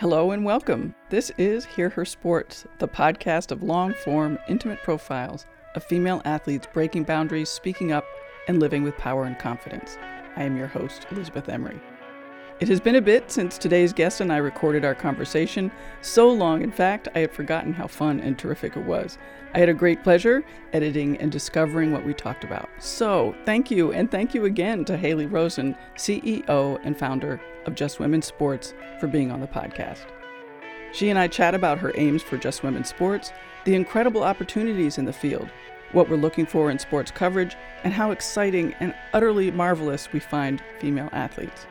Hello and welcome. This is Hear Her Sports, the podcast of long-form, intimate profiles of female athletes breaking boundaries, speaking up, and living with power and confidence. I am your host, Elizabeth Emery. It has been a bit since today's guest and I recorded our conversation. So long, in fact, I had forgotten how fun and terrific it was. I had a great pleasure editing and discovering what we talked about. So thank you, and thank you again to Haley Rosen, CEO and founder of Just Women's Sports, for being on the podcast. She and I chat about her aims for Just Women's Sports, the incredible opportunities in the field, what we're looking for in sports coverage, and how exciting and utterly marvelous we find female athletes.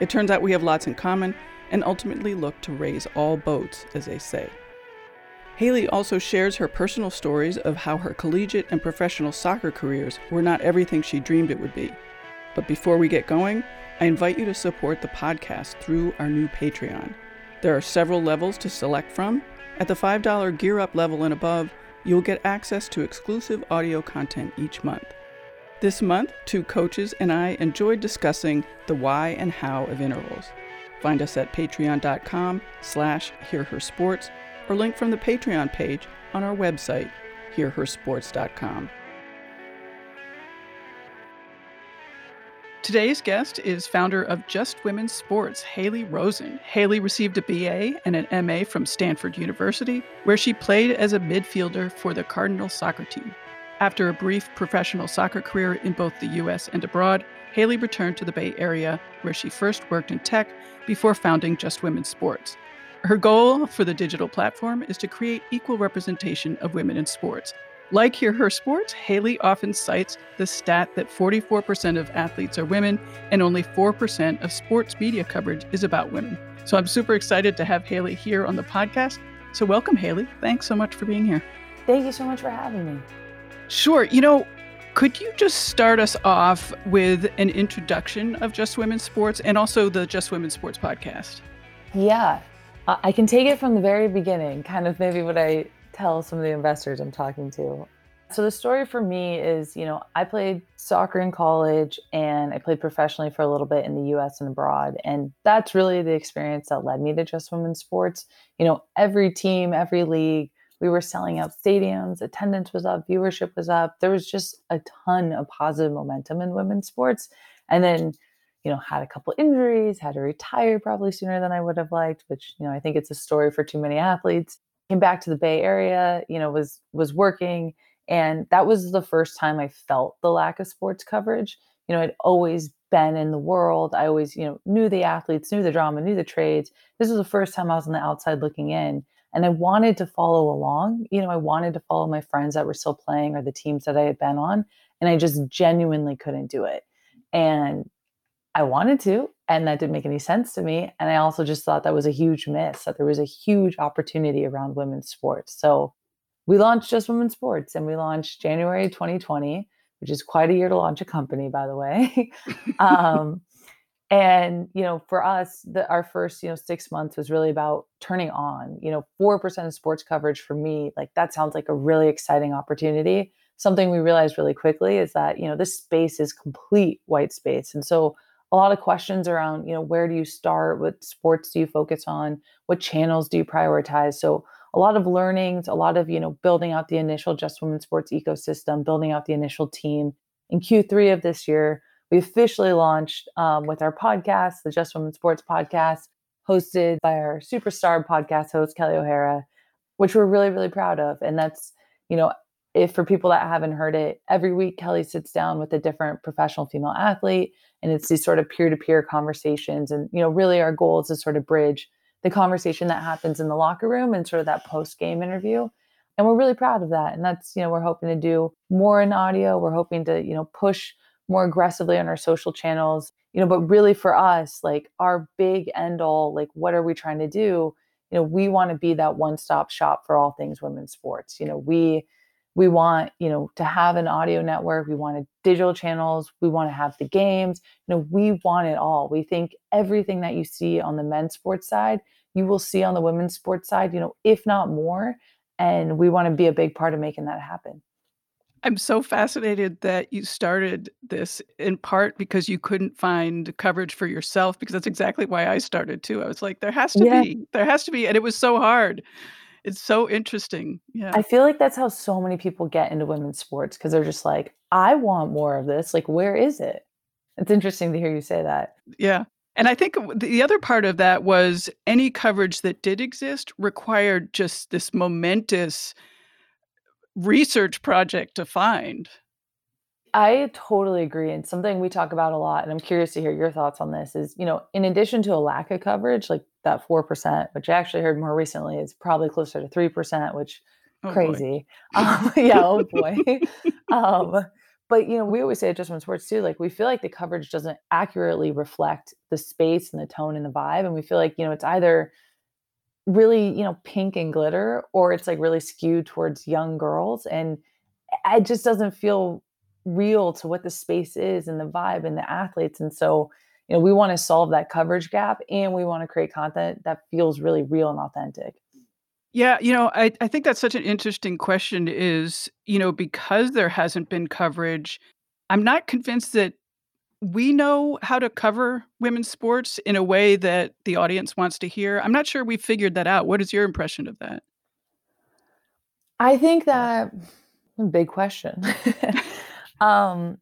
It turns out we have lots in common and ultimately look to raise all boats, as they say. Haley also shares her personal stories of how her collegiate and professional soccer careers were not everything she dreamed it would be. But before we get going, I invite you to support the podcast through our new Patreon. There are several levels to select from. At the $5 Gear Up level and above, you'll get access to exclusive audio content each month. This month, two coaches and I enjoyed discussing the why and how of intervals. Find us at patreon.com/hearhersports or link from the Patreon page on our website, hearhersports.com. Today's guest is founder of Just Women's Sports, Haley Rosen. Haley received a BA and an MA from Stanford University, where she played as a midfielder for the Cardinals soccer team. After a brief professional soccer career in both the U.S. and abroad, Haley returned to the Bay Area, where she first worked in tech before founding Just Women's Sports. Her goal for the digital platform is to create equal representation of women in sports. Like Hear Her Sports, Haley often cites the stat that 44% of athletes are women and only 4% of sports media coverage is about women. So I'm super excited to have Haley here on the podcast. So welcome, Haley. Thanks so much for being here. Thank you so much for having me. Sure. You know, could you just start us off with an introduction of Just Women's Sports and also the Just Women's Sports podcast? Yeah, I can take it from the very beginning, kind of maybe what I tell some of the investors I'm talking to. So the story for me is, you know, I played soccer in college and I played professionally for a little bit in the U.S. and abroad. And that's really the experience that led me to Just Women's Sports. You know, every team, every league, we were selling out stadiums, attendance was up, viewership was up. There was just a ton of positive momentum in women's sports. And then, you know, had a couple injuries, had to retire probably sooner than I would have liked, which, you know, I think it's a story for too many athletes. Came back to the Bay Area, you know, was working. And that was the first time I felt the lack of sports coverage. You know, I'd always been in the world. I always, you know, knew the athletes, knew the drama, knew the trades. This was the first time I was on the outside looking in. And I wanted to follow along. You know, I wanted to follow my friends that were still playing or the teams that I had been on. And I just genuinely couldn't do it. And I wanted to, and that didn't make any sense to me. And I also just thought that was a huge miss, that there was a huge opportunity around women's sports. So we launched Just Women's Sports, and we launched January 2020, which is quite a year to launch a company, by the way. And, you know, for us, our first, you know, 6 months was really about turning on, you know, 4% of sports coverage for me. Like, that sounds like a really exciting opportunity. Something we realized really quickly is that, you know, this space is complete white space. And so a lot of questions around, you know, where do you start? What sports do you focus on? What channels do you prioritize? So a lot of learnings, a lot of, you know, building out the initial Just Women's Sports ecosystem, building out the initial team. In Q3 of this year, we officially launched with our podcast, the Just Women's Sports podcast, hosted by our superstar podcast host, Kelly O'Hara, which we're really, really proud of. And that's, you know, if for people that haven't heard it, every week Kelly sits down with a different professional female athlete, and it's these sort of peer-to-peer conversations. And, you know, really our goal is to sort of bridge the conversation that happens in the locker room and sort of that post-game interview. And we're really proud of that. And that's, you know, we're hoping to do more in audio. We're hoping to, you know, push more aggressively on our social channels, you know, but really for us, like, our big end all, like, what are we trying to do? You know, we want to be that one-stop shop for all things women's sports. You know, we want, you know, to have an audio network. We want digital channels. We want to have the games. You know, we want it all. We think everything that you see on the men's sports side, you will see on the women's sports side, you know, if not more. And we want to be a big part of making that happen. I'm so fascinated that you started this in part because you couldn't find coverage for yourself, because that's exactly why I started too. I was like, there has to be. And it was so hard. It's so interesting. Yeah. I feel like that's how so many people get into women's sports, because they're just like, I want more of this. Like, where is it? It's interesting to hear you say that. Yeah. And I think the other part of that was any coverage that did exist required just this momentous research project to find. I totally agree. And something we talk about a lot, and I'm curious to hear your thoughts on this, is, you know, in addition to a lack of coverage, like that 4%, which I actually heard more recently is probably closer to 3%, which crazy. But, you know, we always say at Just Women's Sports too, like, we feel like the coverage doesn't accurately reflect the space and the tone and the vibe. And we feel like, you know, it's either really, you know, pink and glitter, or it's like really skewed towards young girls. And it just doesn't feel real to what the space is and the vibe and the athletes. And so, you know, we want to solve that coverage gap, and we want to create content that feels really real and authentic. Yeah. You know, I think that's such an interesting question is, you know, because there hasn't been coverage, I'm not convinced that we know how to cover women's sports in a way that the audience wants to hear. I'm not sure we figured that out. What is your impression of that? I think that big question. So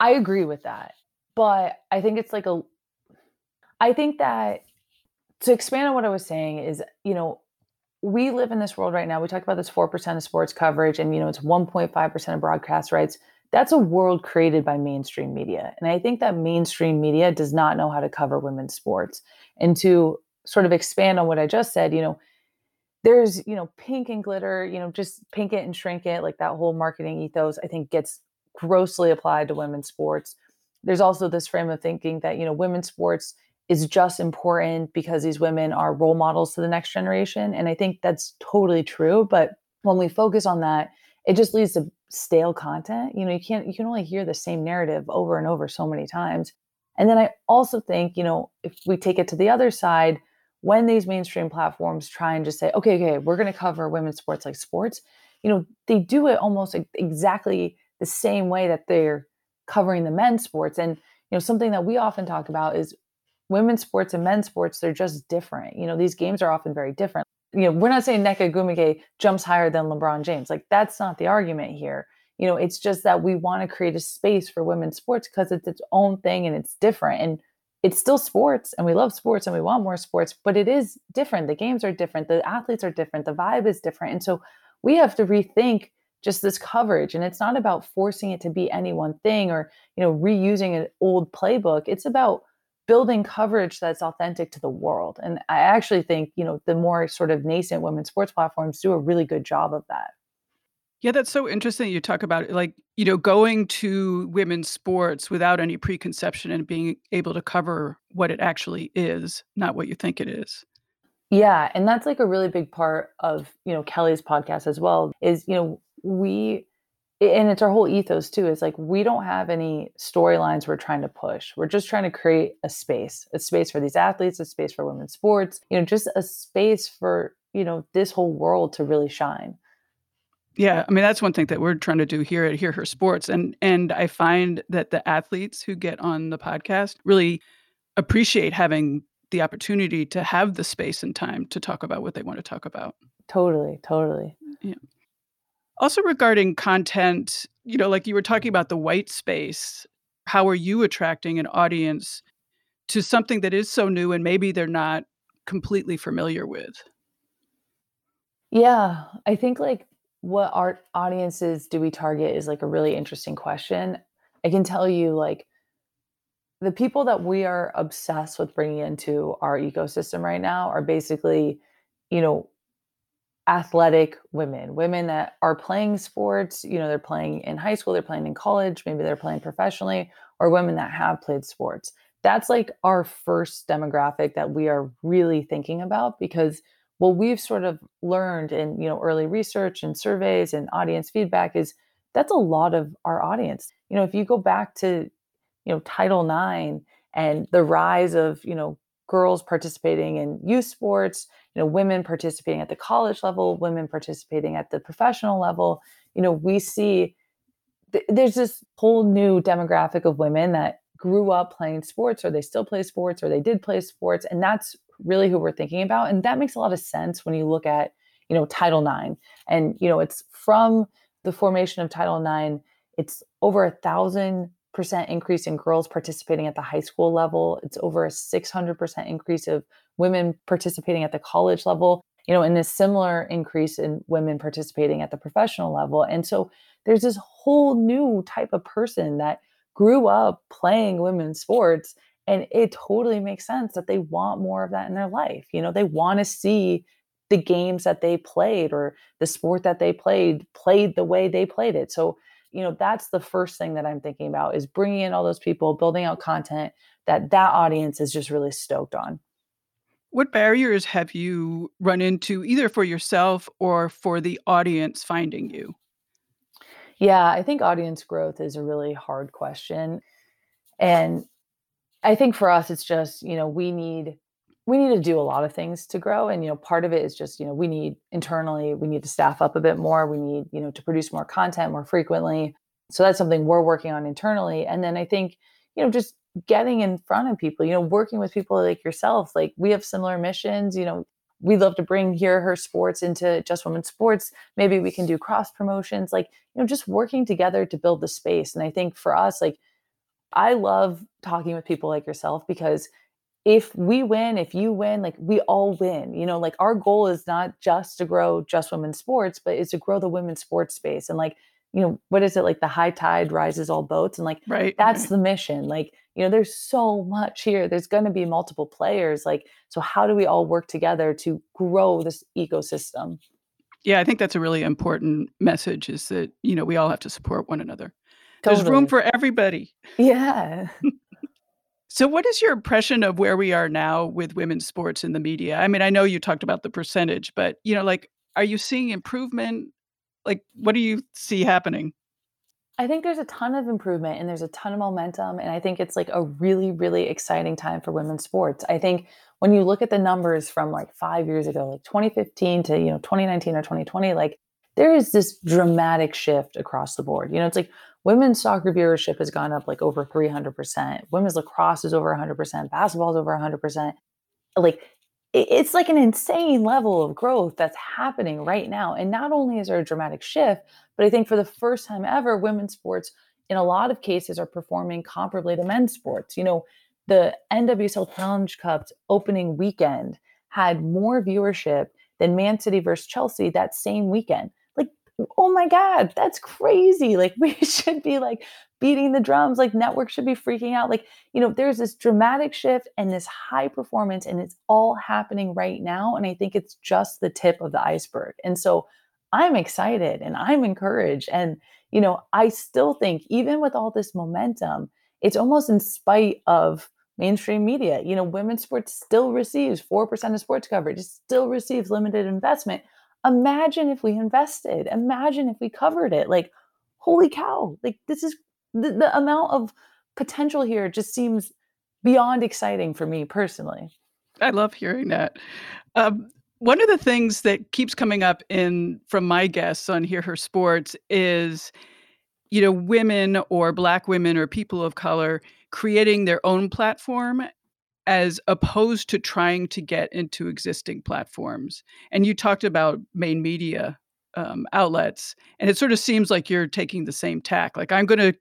I agree with that, but I think it's like to expand on what I was saying is, you know, we live in this world right now. We talk about this 4% of sports coverage, and, you know, it's 1.5% of broadcast rights. That's a world created by mainstream media. And I think that mainstream media does not know how to cover women's sports. And to sort of expand on what I just said, you know, there's, you know, pink and glitter, you know, just pink it and shrink it. Like, that whole marketing ethos, I think, gets grossly applied to women's sports. There's also this frame of thinking that, you know, women's sports is just important because these women are role models to the next generation. And I think that's totally true. But when we focus on that, it just leads to stale content. You know, you can only hear the same narrative over and over so many times. And then I also think, you know, if we take it to the other side, when these mainstream platforms try and just say, okay, we're going to cover women's sports like sports, you know, they do it almost exactly the same way that they're covering the men's sports. And, you know, something that we often talk about is women's sports and men's sports, they're just different. You know, these games are often very different. You know, we're not saying Neka Ogwumike jumps higher than LeBron James. Like, that's not the argument here. You know, it's just that we want to create a space for women's sports because it's its own thing and it's different. And it's still sports, and we love sports and we want more sports, but it is different. The games are different. The athletes are different. The vibe is different. And so we have to rethink just this coverage. And it's not about forcing it to be any one thing or, you know, reusing an old playbook. It's about building coverage that's authentic to the world. And I actually think, you know, the more sort of nascent women's sports platforms do a really good job of that. Yeah, that's so interesting. You talk about, like, you know, going to women's sports without any preconception and being able to cover what it actually is, not what you think it is. Yeah. And that's like a really big part of, you know, Kelly's podcast as well is, you know, and it's our whole ethos too. It's like, we don't have any storylines we're trying to push. We're just trying to create a space for these athletes, a space for women's sports, you know, just a space for, you know, this whole world to really shine. Yeah. I mean, that's one thing that we're trying to do here at Hear Her Sports. And I find that the athletes who get on the podcast really appreciate having the opportunity to have the space and time to talk about what they want to talk about. Totally. Yeah. Also regarding content, you know, like you were talking about the white space, how are you attracting an audience to something that is so new and maybe they're not completely familiar with? Yeah, I think like what our audiences do we target is like a really interesting question. I can tell you like the people that we are obsessed with bringing into our ecosystem right now are basically, you know, athletic women that are playing sports. You know, they're playing in high school, they're playing in college, maybe they're playing professionally, or women that have played sports. That's like our first demographic that we are really thinking about, because what we've sort of learned in, you know, early research and surveys and audience feedback is that's a lot of our audience. You know, if you go back to, you know, Title IX and the rise of, you know, girls participating in youth sports, you know, women participating at the college level, women participating at the professional level. You know, we see there's this whole new demographic of women that grew up playing sports, or they still play sports, or they did play sports. And that's really who we're thinking about. And that makes a lot of sense when you look at, you know, Title IX. And, you know, it's from the formation of Title IX, it's over 1,000% increase in girls participating at the high school level. It's over a 600% increase of women participating at the college level, you know, and a similar increase in women participating at the professional level. And so there's this whole new type of person that grew up playing women's sports, and it totally makes sense that they want more of that in their life. You know, they want to see the games that they played or the sport that they played the way they played it. So, you know, that's the first thing that I'm thinking about, is bringing in all those people, building out content that audience is just really stoked on. What barriers have you run into, either for yourself or for the audience finding you? Yeah, I think audience growth is a really hard question. And I think for us, it's just, you know, we need to do a lot of things to grow. And, you know, part of it is just, you know, we need to staff up a bit more. We need, you know, to produce more content more frequently. So that's something we're working on internally. And then I think, you know, just getting in front of people, you know, working with people like yourself, like we have similar missions, you know, we'd love to bring Hear Her Sports into Just Women's Sports. Maybe we can do cross promotions, like, you know, just working together to build the space. And I think for us, like, I love talking with people like yourself, because if we win, if you win, like we all win, you know, like our goal is not just to grow Just Women's Sports, but it's to grow the women's sports space. And like, you know, what is it? Like the high tide rises all boats. And like, that's the mission. Like, you know, there's so much here. There's going to be multiple players. Like, so how do we all work together to grow this ecosystem? Yeah, I think that's a really important message, is that, you know, we all have to support one another. Totally. There's room for everybody. Yeah. So what is your impression of where we are now with women's sports in the media? I mean, I know you talked about the percentage, but, you know, like, are you seeing improvement? Like, what do you see happening? I think there's a ton of improvement and there's a ton of momentum. And I think it's like a really, really exciting time for women's sports. I think when you look at the numbers from like 5 years ago, like 2015 to, you know, 2019 or 2020, like there is this dramatic shift across the board. You know, it's like women's soccer viewership has gone up like over 300%. Women's lacrosse is over 100%. Basketball is over 100%. Like it's like an insane level of growth that's happening right now. And not only is there a dramatic shift, but I think for the first time ever, women's sports in a lot of cases are performing comparably to men's sports. You know, the NWSL Challenge Cup's opening weekend had more viewership than Man City versus Chelsea that same weekend. Oh my God, that's crazy. Like we should be like beating the drums, like networks should be freaking out. Like, you know, there's this dramatic shift and this high performance, and it's all happening right now. And I think it's just the tip of the iceberg. And so I'm excited and I'm encouraged. And, you know, I still think even with all this momentum, it's almost in spite of mainstream media, you know, women's sports still receives 4% of sports coverage. It still receives limited investment. Imagine if we invested, imagine if we covered it, like, holy cow, like this is the amount of potential here just seems beyond exciting for me personally. I love hearing that. One of the things that keeps coming up from my guests on Hear Her Sports is, you know, women or Black women or people of color creating their own platform as opposed to trying to get into existing platforms. And you talked about main media outlets, and it sort of seems like you're taking the same tack. Like I'm gonna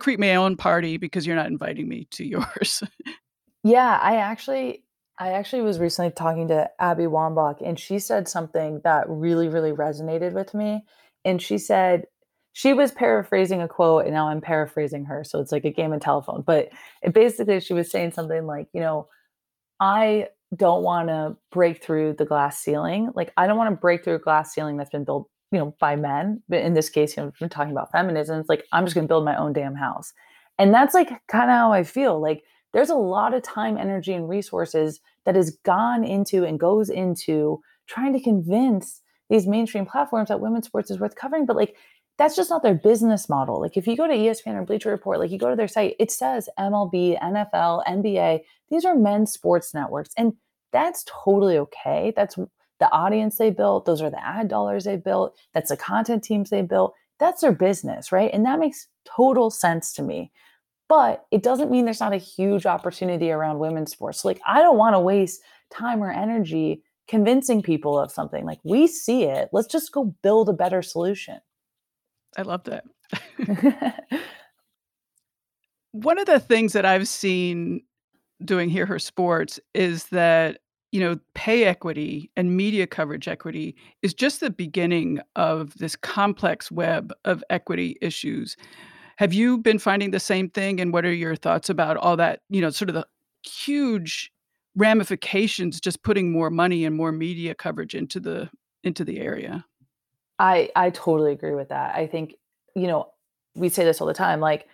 create my own party because you're not inviting me to yours. Yeah, I actually was recently talking to Abby Wambach, and she said something that really, really resonated with me. And she said, she was paraphrasing a quote, and now I'm paraphrasing her. So it's like a game of telephone. But basically, she was saying something like, you know, I don't want to break through the glass ceiling. Like, I don't want to break through a glass ceiling that's been built, you know, by men. But in this case, you know, we're talking about feminism. It's like, I'm just going to build my own damn house. And that's like kind of how I feel. Like, there's a lot of time, energy, and resources that has gone into and goes into trying to convince these mainstream platforms that women's sports is worth covering. But like, that's just not their business model. Like if you go to ESPN or Bleacher Report, like you go to their site, it says MLB, NFL, NBA. These are men's sports networks. And that's totally okay. That's the audience they built. Those are the ad dollars they built. That's the content teams they built. That's their business, right? And that makes total sense to me. But it doesn't mean there's not a huge opportunity around women's sports. So like, I don't want to waste time or energy convincing people of something. Like, we see it. Let's just go build a better solution. I loved it. One of the things that I've seen doing Hear Her Sports is that, you know, pay equity and media coverage equity is just the beginning of this complex web of equity issues. Have you been finding the same thing? And what are your thoughts about all that, you know, sort of the huge ramifications, just putting more money and more media coverage into the area? I totally agree with that. I think, you know, we say this all the time, like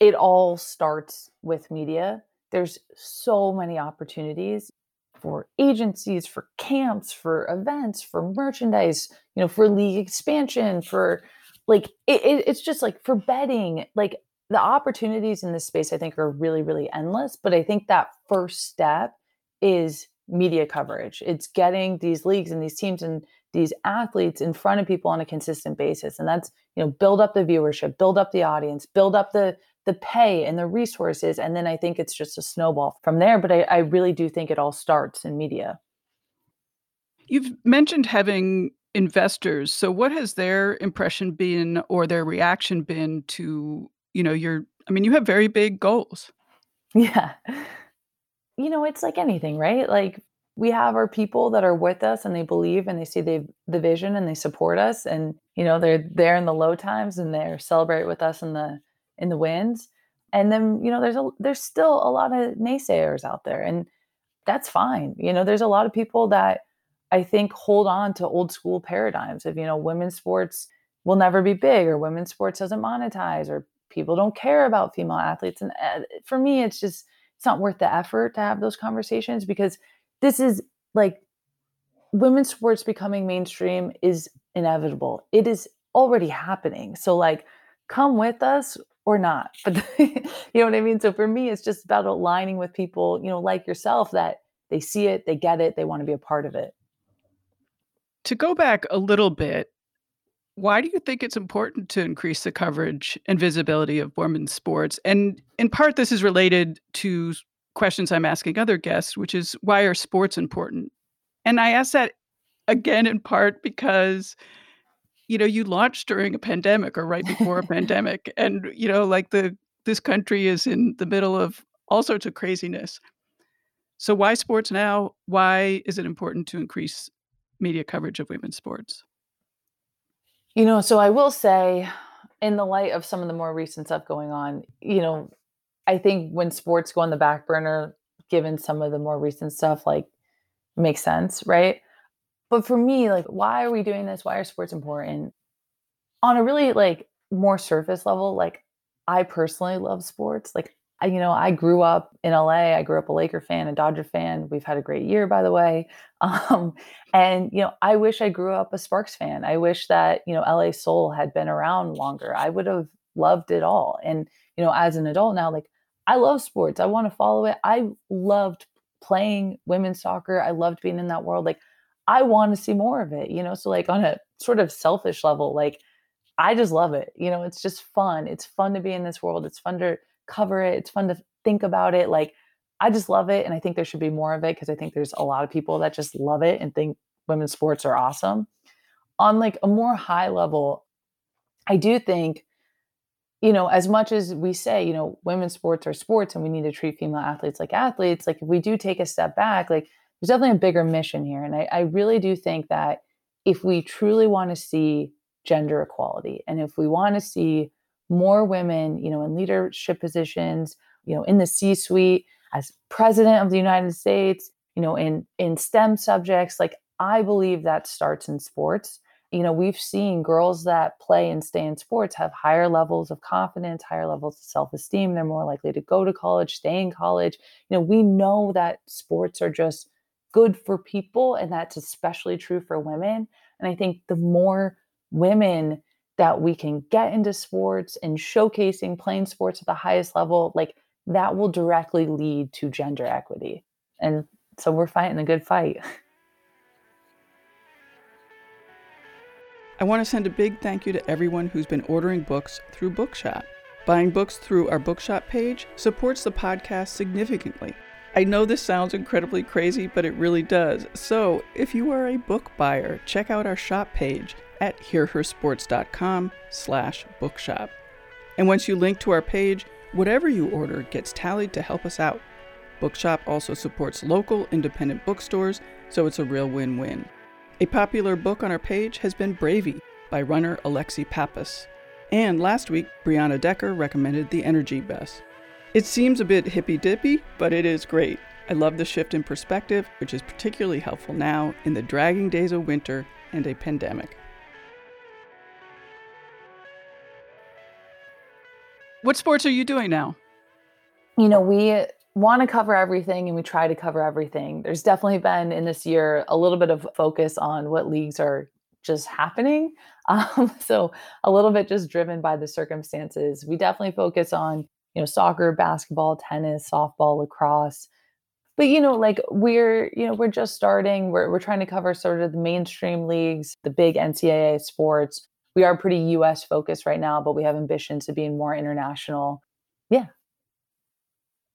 it all starts with media. There's so many opportunities for agencies, for camps, for events, for merchandise, you know, for league expansion, for like, it's just like for betting, like the opportunities in this space, I think are really, really endless. But I think that first step is media coverage. It's getting these leagues and these teams and these athletes in front of people on a consistent basis. And that's, you know, build up the viewership, build up the audience, build up the pay and the resources. And then I think it's just a snowball from there. But I really do think it all starts in media. You've mentioned having investors. So what has their impression been or their reaction been to, you know, you have very big goals. Yeah. You know, it's like anything, right? Like we have our people that are with us and they believe and they see the vision and they support us. And, you know, they're there in the low times and they're celebrate with us in the wins. And then, you know, there's still a lot of naysayers out there, and that's fine. You know, there's a lot of people that I think hold on to old school paradigms of, you know, women's sports will never be big, or women's sports doesn't monetize, or people don't care about female athletes. And for me, it's just, it's not worth the effort to have those conversations, because this is like women's sports becoming mainstream is inevitable. It is already happening. So like, come with us or not, but you know what I mean? So for me, it's just about aligning with people, you know, like yourself, that they see it, they get it, they want to be a part of it. To go back a little bit, why do you think it's important to increase the coverage and visibility of women's sports? And in part, this is related to questions I'm asking other guests, which is, why are sports important? And I ask that again, in part, because, you know, you launched during a pandemic or right before a pandemic. And, you know, like this country is in the middle of all sorts of craziness. So why sports now? Why is it important to increase media coverage of women's sports? You know, so I will say, in the light of some of the more recent stuff going on, you know, I think when sports go on the back burner, given some of the more recent stuff, like, makes sense, right? But for me, like, why are we doing this? Why are sports important? On a really, like, more surface level, like, I personally love sports. Like, you know, I grew up in LA. I grew up a Laker fan, a Dodger fan. We've had a great year, by the way. And, you know, I wish I grew up a Sparks fan. I wish that, you know, LA Soul had been around longer. I would have loved it all. And, you know, as an adult now, like, I love sports. I want to follow it. I loved playing women's soccer. I loved being in that world. Like, I want to see more of it, you know? So like on a sort of selfish level, like, I just love it. You know, it's just fun. It's fun to be in this world. It's fun to cover it. It's fun to think about it. Like, I just love it. And I think there should be more of it, because I think there's a lot of people that just love it and think women's sports are awesome. On like a more high level, I do think, you know, as much as we say, you know, women's sports are sports and we need to treat female athletes, like if we do take a step back, like there's definitely a bigger mission here. And I really do think that if we truly want to see gender equality, and if we want to see more women, you know, in leadership positions, you know, in the C-suite, as president of the United States, you know, in STEM subjects, like I believe that starts in sports. You know, we've seen girls that play and stay in sports have higher levels of confidence, higher levels of self-esteem. They're more likely to go to college, stay in college. You know, we know that sports are just good for people, and that's especially true for women. And I think the more women that we can get into sports and showcasing playing sports at the highest level, like that will directly lead to gender equity. And so we're fighting a good fight. I want to send a big thank you to everyone who's been ordering books through Bookshop. Buying books through our Bookshop page supports the podcast significantly. I know this sounds incredibly crazy, but it really does. So if you are a book buyer, check out our shop page at hearhersports.com/bookshop. And once you link to our page, whatever you order gets tallied to help us out. Bookshop also supports local independent bookstores, so it's a real win-win. A popular book on our page has been Bravey by runner Alexi Pappas. And last week, Brianna Decker recommended The Energy Best. It seems a bit hippy-dippy, but it is great. I love the shift in perspective, which is particularly helpful now in the dragging days of winter and a pandemic. What sports are you doing now? You know, we want to cover everything and we try to cover everything. There's definitely been in this year a little bit of focus on what leagues are just happening. So a little bit just driven by the circumstances. We definitely focus on, you know, soccer, basketball, tennis, softball, lacrosse. But, you know, like we're just starting. We're trying to cover sort of the mainstream leagues, the big NCAA sports. We are pretty U.S. focused right now, but we have ambitions to being more international. Yeah.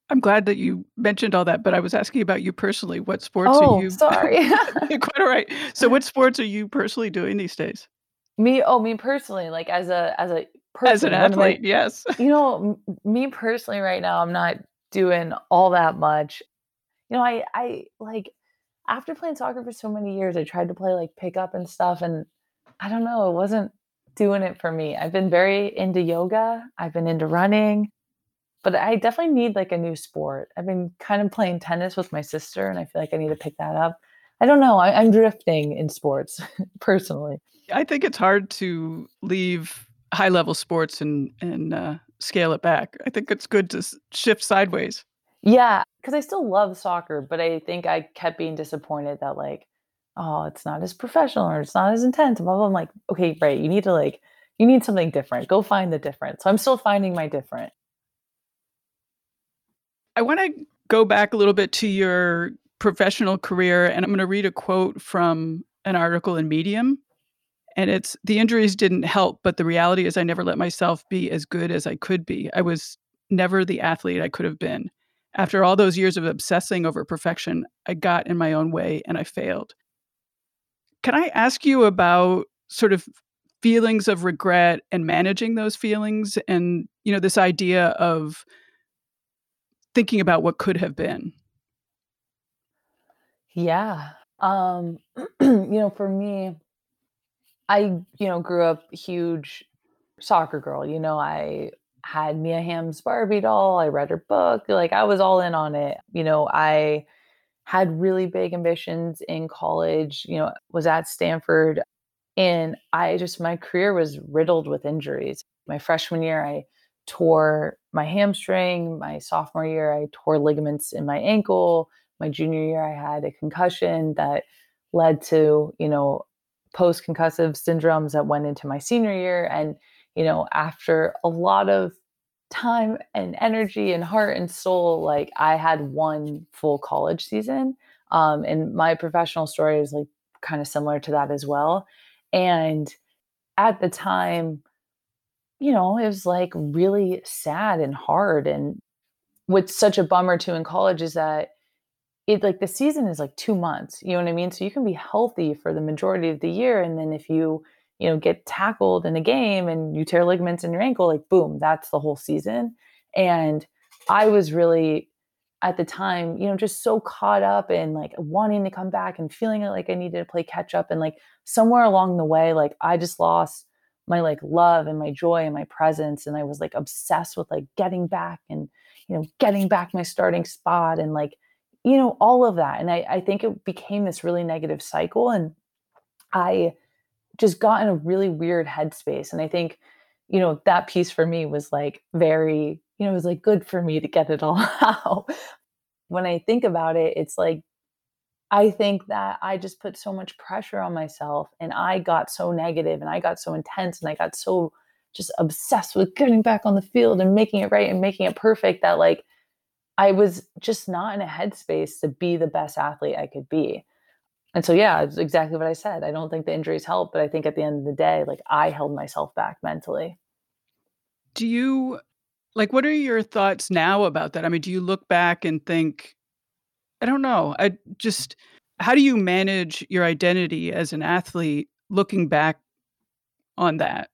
I'm glad that you mentioned all that, but I was asking about you personally. What sports are you? Sorry. You're quite all right. So what sports are you personally doing these days? Me personally, like as a person. As an athlete, yes. You know, me personally right now, I'm not doing all that much. You know, I like after playing soccer for so many years, I tried to play like pickup and stuff. And I don't know, it wasn't doing it for me. I've been very into yoga. I've been into running, but I definitely need like a new sport. I've been kind of playing tennis with my sister and I feel like I need to pick that up. I don't know. I'm drifting in sports personally. I think it's hard to leave high level sports and scale it back. I think it's good to shift sideways. Yeah. Cause I still love soccer, but I think I kept being disappointed that like, oh, it's not as professional or it's not as intense. Blah, blah. I'm like, okay, right. You need something different. Go find the different. So I'm still finding my different. I want to go back a little bit to your professional career, and I'm going to read a quote from an article in Medium. And it's, "The injuries didn't help, but the reality is I never let myself be as good as I could be. I was never the athlete I could have been. After all those years of obsessing over perfection, I got in my own way and I failed." Can I ask you about sort of feelings of regret and managing those feelings and, you know, this idea of thinking about what could have been? Yeah. You know, for me, I grew up huge soccer girl. You know, I had Mia Hamm's Barbie doll. I read her book. Like I was all in on it. You know, I had really big ambitions in college, you know, was at Stanford, and my career was riddled with injuries. My freshman year, I tore my hamstring. My sophomore year, I tore ligaments in my ankle. My junior year, I had a concussion that led to, you know, post-concussive syndromes that went into my senior year. And, you know, after a lot of time and energy and heart and soul, like I had one full college season. And my professional story is like kind of similar to that as well. And at the time, you know, it was like really sad and hard. And what's such a bummer too in college is that it like the season is like 2 months, you know what I mean? So you can be healthy for the majority of the year. And then if you know, get tackled in a game and you tear ligaments in your ankle, like boom, that's the whole season. And I was really at the time, you know, just so caught up in like wanting to come back and feeling like I needed to play catch up. And like somewhere along the way, like I just lost my like love and my joy and my presence. And I was like obsessed with like getting back and, you know, getting back my starting spot and like, you know, all of that. And I think it became this really negative cycle. And I just got in a really weird headspace. And I think, you know, that piece for me was like very, you know, it was like good for me to get it all out. When I think about it, it's like I think that I just put so much pressure on myself, and I got so negative and I got so intense and I got so just obsessed with getting back on the field and making it right and making it perfect that like I was just not in a headspace to be the best athlete I could be. And so, yeah, it's exactly what I said. I don't think the injuries helped, but I think at the end of the day, like I held myself back mentally. Do you, like, what are your thoughts now about that? I mean, do you look back and think, I don't know. I just, how do you manage your identity as an athlete looking back on that?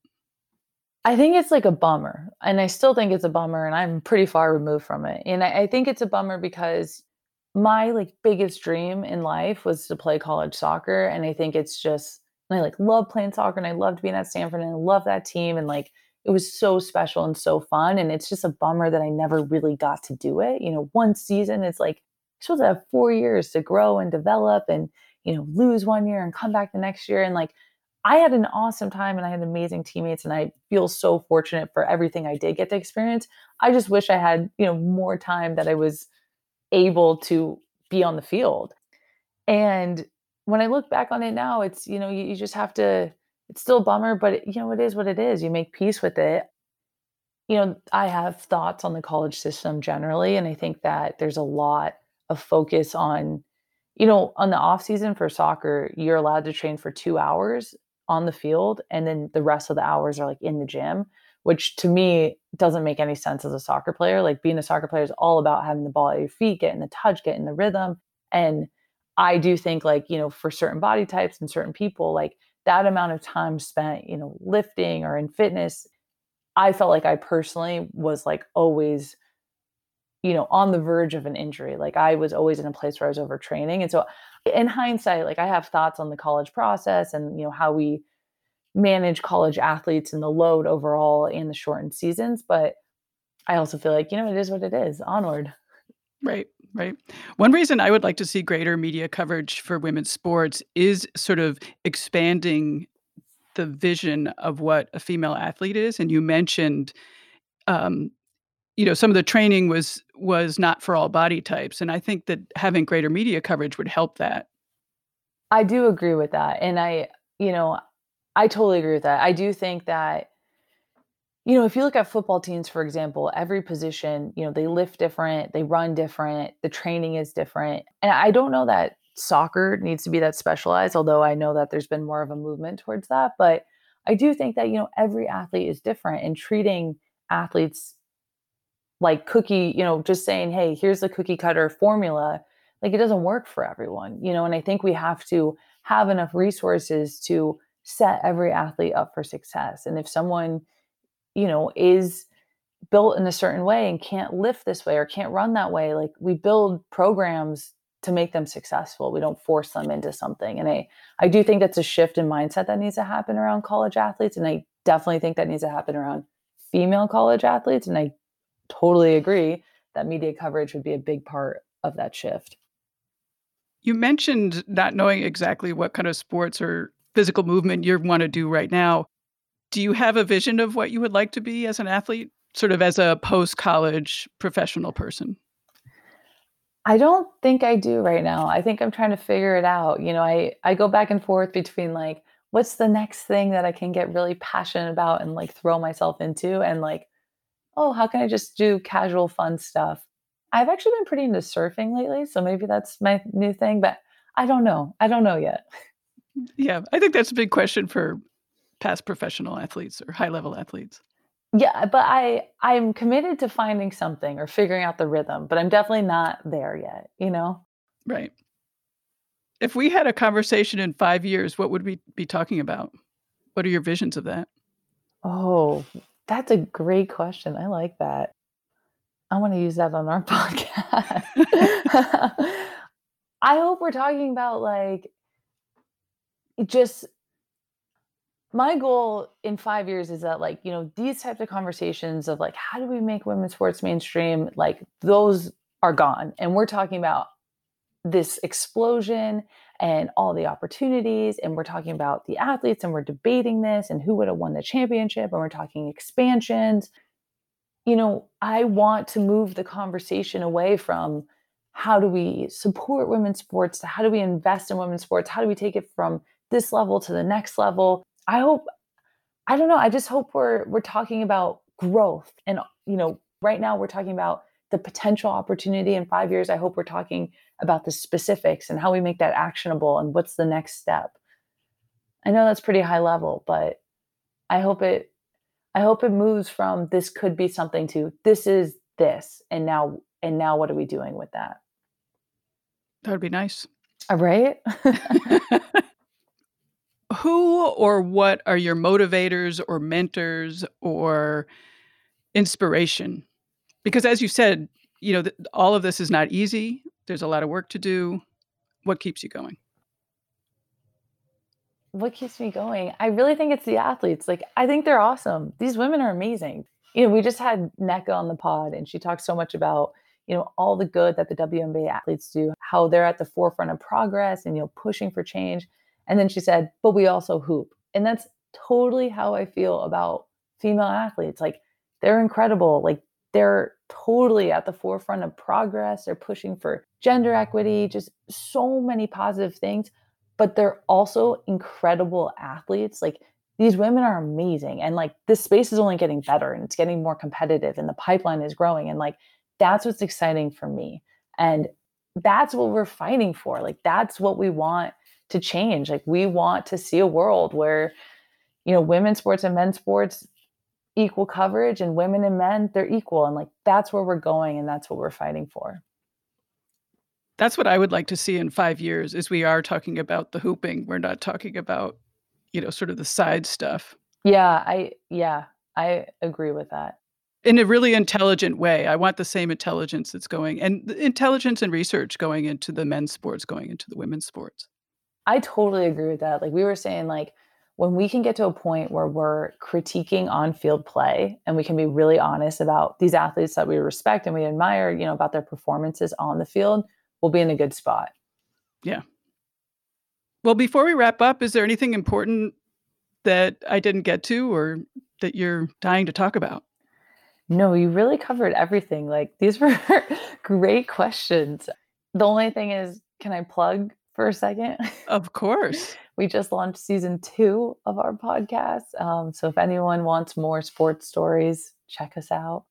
I think it's like a bummer, and I still think it's a bummer, and I'm pretty far removed from it. And I think it's a bummer because my like biggest dream in life was to play college soccer. And I think it's just, I like love playing soccer, and I loved being at Stanford, and I love that team. And like, it was so special and so fun. And it's just a bummer that I never really got to do it. You know, one season, it's like, you're supposed to have 4 years to grow and develop and, you know, lose 1 year and come back the next year. And like, I had an awesome time and I had amazing teammates, and I feel so fortunate for everything I did get to experience. I just wish I had, you know, more time that I was able to be on the field. And when I look back on it now, it's, you know, you just have to, it's still a bummer, but it, you know, it is what it is. You make peace with it. You know, I have thoughts on the college system generally. And I think that there's a lot of focus on, you know, on the off season for soccer, you're allowed to train for 2 hours on the field, and then the rest of the hours are like in the gym, which to me doesn't make any sense as a soccer player. Like being a soccer player is all about having the ball at your feet, getting the touch, getting the rhythm. And I do think like, you know, for certain body types and certain people, like that amount of time spent, you know, lifting or in fitness, I felt like I personally was like always, you know, on the verge of an injury. Like I was always in a place where I was overtraining. And so in hindsight, like I have thoughts on the college process and, you know, how we manage college athletes and the load overall and the shortened seasons. But I also feel like, you know, it is what it is. Onward. Right. Right. One reason I would like to see greater media coverage for women's sports is sort of expanding the vision of what a female athlete is. And you mentioned, you know, some of the training was not for all body types. And I think that having greater media coverage would help that. I do agree with that. And I totally agree with that. I do think that, you know, if you look at football teams, for example, every position, you know, they lift different, they run different, the training is different. And I don't know that soccer needs to be that specialized, although I know that there's been more of a movement towards that. But I do think that, you know, every athlete is different, and treating athletes like cookie, you know, just saying, hey, here's the cookie cutter formula, like it doesn't work for everyone, you know. And I think we have to have enough resources to set every athlete up for success. And if someone, you know, is built in a certain way and can't lift this way or can't run that way, like we build programs to make them successful. We don't force them into something. And I do think that's a shift in mindset that needs to happen around college athletes. And I definitely think that needs to happen around female college athletes. And I totally agree that media coverage would be a big part of that shift. You mentioned not knowing exactly what kind of sports or physical movement you want to do right now. Do you have a vision of what you would like to be as an athlete, sort of as a post-college professional person? I don't think I do right now. I think I'm trying to figure it out. You know, I go back and forth between like, what's the next thing that I can get really passionate about and like throw myself into, and like, oh, how can I just do casual fun stuff? I've actually been pretty into surfing lately, so maybe that's my new thing, but I don't know. I don't know yet. Yeah, I think that's a big question for past professional athletes or high-level athletes. Yeah, but I'm committed to finding something or figuring out the rhythm, but I'm definitely not there yet, you know? Right. If we had a conversation in 5 years, what would we be talking about? What are your visions of that? Oh, that's a great question. I like that. I want to use that on our podcast. I hope we're talking about like, just my goal in 5 years is that like, you know, these types of conversations of like, how do we make women's sports mainstream? Like those are gone. And we're talking about this explosion and all the opportunities, and we're talking about the athletes, and we're debating this and who would have won the championship, and we're talking expansions. You know, I want to move the conversation away from how do we support women's sports? How do we invest in women's sports? How do we take it from this level to the next level? I just hope we're talking about growth. And, you know, right now we're talking about the potential opportunity in 5 years. I hope we're talking about the specifics and how we make that actionable and what's the next step. I know that's pretty high level, but I hope it moves from this could be something to this is this. And now what are we doing with that? That would be nice. All right. Who or what are your motivators or mentors or inspiration? Because as you said, you know, all of this is not easy. There's a lot of work to do. What keeps you going? What keeps me going? I really think it's the athletes. Like, I think they're awesome. These women are amazing. You know, we just had Neka on the pod and she talked so much about, you know, all the good that the WNBA athletes do, how they're at the forefront of progress and, you know, pushing for change. And then she said, but we also hoop. And that's totally how I feel about female athletes. Like, they're incredible. Like, they're totally at the forefront of progress. They're pushing for gender equity, just so many positive things, but they're also incredible athletes. Like, these women are amazing. And like, this space is only getting better and it's getting more competitive and the pipeline is growing. And like, that's what's exciting for me. And that's what we're fighting for. Like, that's what we want to change. Like, we want to see a world where, you know, women's sports and men's sports equal coverage, and women and men, they're equal. And like, that's where we're going. And that's what we're fighting for. That's what I would like to see in 5 years, is we are talking about the hooping. We're not talking about, you know, sort of the side stuff. Yeah, I agree with that. In a really intelligent way. I want the same intelligence that's going, and intelligence and research going into the men's sports, going into the women's sports. I totally agree with that. Like, we were saying, like, when we can get to a point where we're critiquing on-field play and we can be really honest about these athletes that we respect and we admire, you know, about their performances on the field, we'll be in a good spot. Yeah. Well, before we wrap up, is there anything important that I didn't get to or that you're dying to talk about? No, you really covered everything. Like, these were great questions. The only thing is, can I plug for a second? Of course. We just launched season 2 of our podcast. So if anyone wants more sports stories, check us out.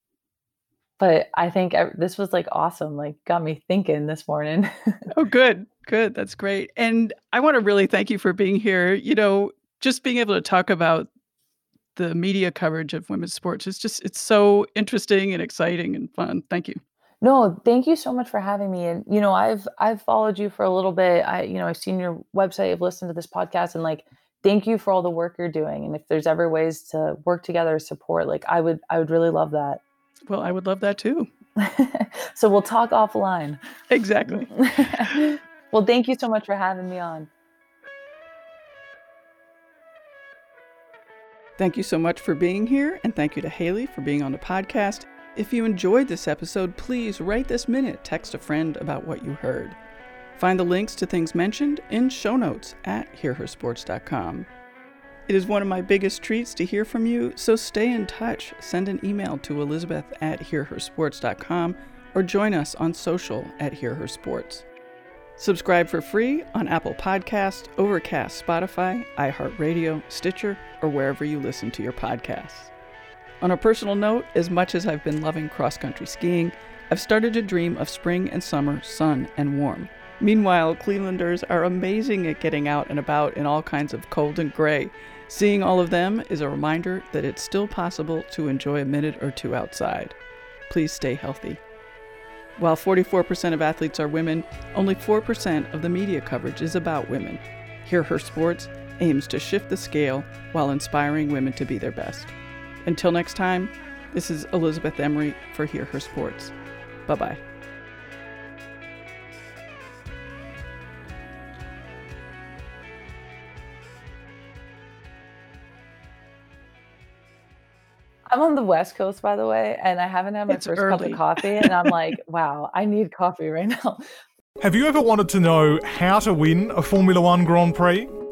But I think this was like awesome, like got me thinking this morning. Oh, good. Good. That's great. And I want to really thank you for being here. You know, just being able to talk about the media coverage of women's sports is just, it's so interesting and exciting and fun. Thank you. No, thank you so much for having me. And, you know, I've followed you for a little bit. I've seen your website, I've listened to this podcast, and like, thank you for all the work you're doing. And if there's ever ways to work together, support, like I would really love that. Well, I would love that too. So we'll talk offline. Exactly. Well, thank you so much for having me on. Thank you so much for being here. And thank you to Haley for being on the podcast. If you enjoyed this episode, please right this minute text a friend about what you heard. Find the links to things mentioned in show notes at hearhersports.com. It is one of my biggest treats to hear from you, so stay in touch. Send an email to elizabeth@hearhersports.com or join us on social @hearhersports. Subscribe for free on Apple Podcasts, Overcast, Spotify, iHeartRadio, Stitcher, or wherever you listen to your podcasts. On a personal note, as much as I've been loving cross-country skiing, I've started to dream of spring and summer, sun and warm. Meanwhile, Clevelanders are amazing at getting out and about in all kinds of cold and gray. Seeing all of them is a reminder that it's still possible to enjoy a minute or two outside. Please stay healthy. While 44% of athletes are women, only 4% of the media coverage is about women. Hear Her Sports aims to shift the scale while inspiring women to be their best. Until next time, this is Elizabeth Emery for Hear Her Sports. Bye-bye. I'm on the West Coast, by the way, and I haven't had my first cup of coffee, and I'm like, wow, I need coffee right now. Have you ever wanted to know how to win a Formula One Grand Prix?